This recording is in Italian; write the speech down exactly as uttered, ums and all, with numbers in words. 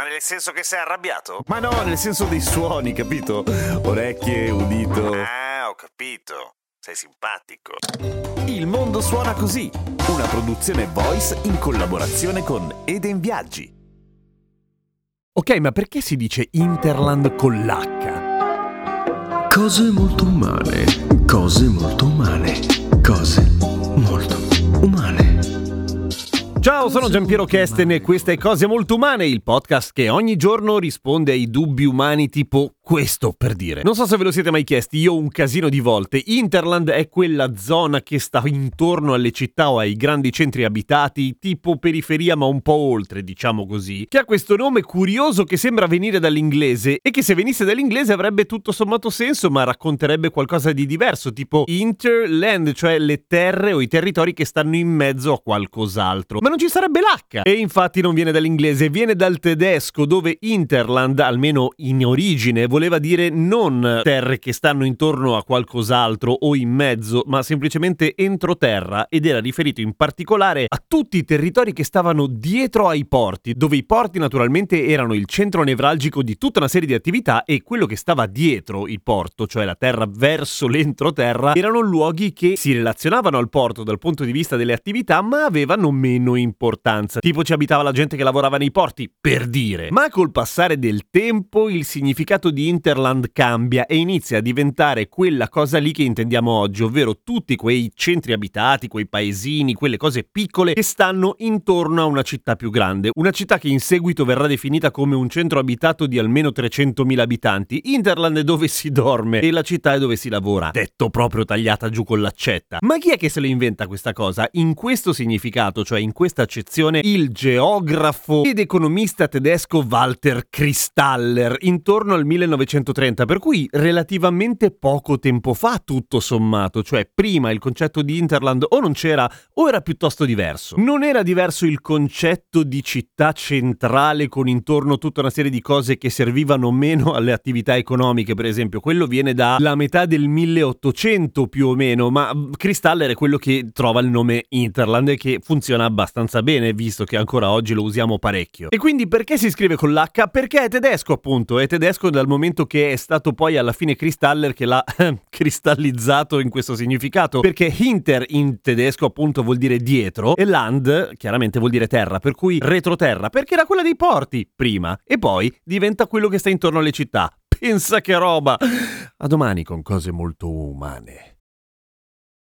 Ma nel senso che sei arrabbiato? Ma no, nel senso dei suoni, capito? Orecchie, udito... Ah, ho capito. Sei simpatico. Il Mondo Suona Così, una produzione Voice in collaborazione con Eden Viaggi. Ok, ma perché si dice Interland con l'H? Cose molto umane, cose molto umane, cose molto umane. Ciao, sono Gian Piero Kesten e questa è Cose Molto Umane, il podcast che ogni giorno risponde ai dubbi umani tipo questo, per dire. Non so se ve lo siete mai chiesti, io un casino di volte. Interland è quella zona che sta intorno alle città o ai grandi centri abitati, tipo periferia ma un po' oltre, diciamo così, che ha questo nome curioso che sembra venire dall'inglese e che se venisse dall'inglese avrebbe tutto sommato senso ma racconterebbe qualcosa di diverso, tipo Interland, cioè le terre o i territori che stanno in mezzo a qualcos'altro. Ma non ci sarebbe l'H, e infatti non viene dall'inglese, viene dal tedesco, dove Interland, almeno in origine, voleva dire non terre che stanno intorno a qualcos'altro o in mezzo, ma semplicemente entro terra, ed era riferito in particolare a tutti i territori che stavano dietro ai porti, dove i porti naturalmente erano il centro nevralgico di tutta una serie di attività, e quello che stava dietro il porto, cioè la terra verso l'entroterra, erano luoghi che si relazionavano al porto dal punto di vista delle attività, ma avevano meno importanza. Tipo ci abitava la gente che lavorava nei porti, per dire. Ma col passare del tempo il significato di Interland cambia e inizia a diventare quella cosa lì che intendiamo oggi, ovvero tutti quei centri abitati, quei paesini, quelle cose piccole che stanno intorno a una città più grande. Una città che in seguito verrà definita come un centro abitato di almeno trecentomila abitanti. Interland è dove si dorme e la città è dove si lavora. Detto proprio tagliata giù con l'accetta. Ma chi è che se le inventa questa cosa? In questo significato, cioè in questo questa accezione, il geografo ed economista tedesco Walter Christaller, intorno al millenovecentotrenta, per cui relativamente poco tempo fa tutto sommato, cioè prima il concetto di Interland o non c'era o era piuttosto diverso. Non era diverso il concetto di città centrale con intorno tutta una serie di cose che servivano meno alle attività economiche, per esempio, quello viene dalla metà del milleottocento più o meno, ma Christaller è quello che trova il nome Interland e che funziona abbastanza bene, visto che ancora oggi lo usiamo parecchio. E quindi perché si scrive con l'H? Perché è tedesco, appunto. È tedesco dal momento che è stato poi alla fine Christaller che l'ha cristallizzato in questo significato, perché Hinter in tedesco appunto vuol dire dietro e Land chiaramente vuol dire terra, per cui retroterra, perché era quella dei porti prima e poi diventa quello che sta intorno alle città. Pensa che roba! A domani con Cose Molto Umane.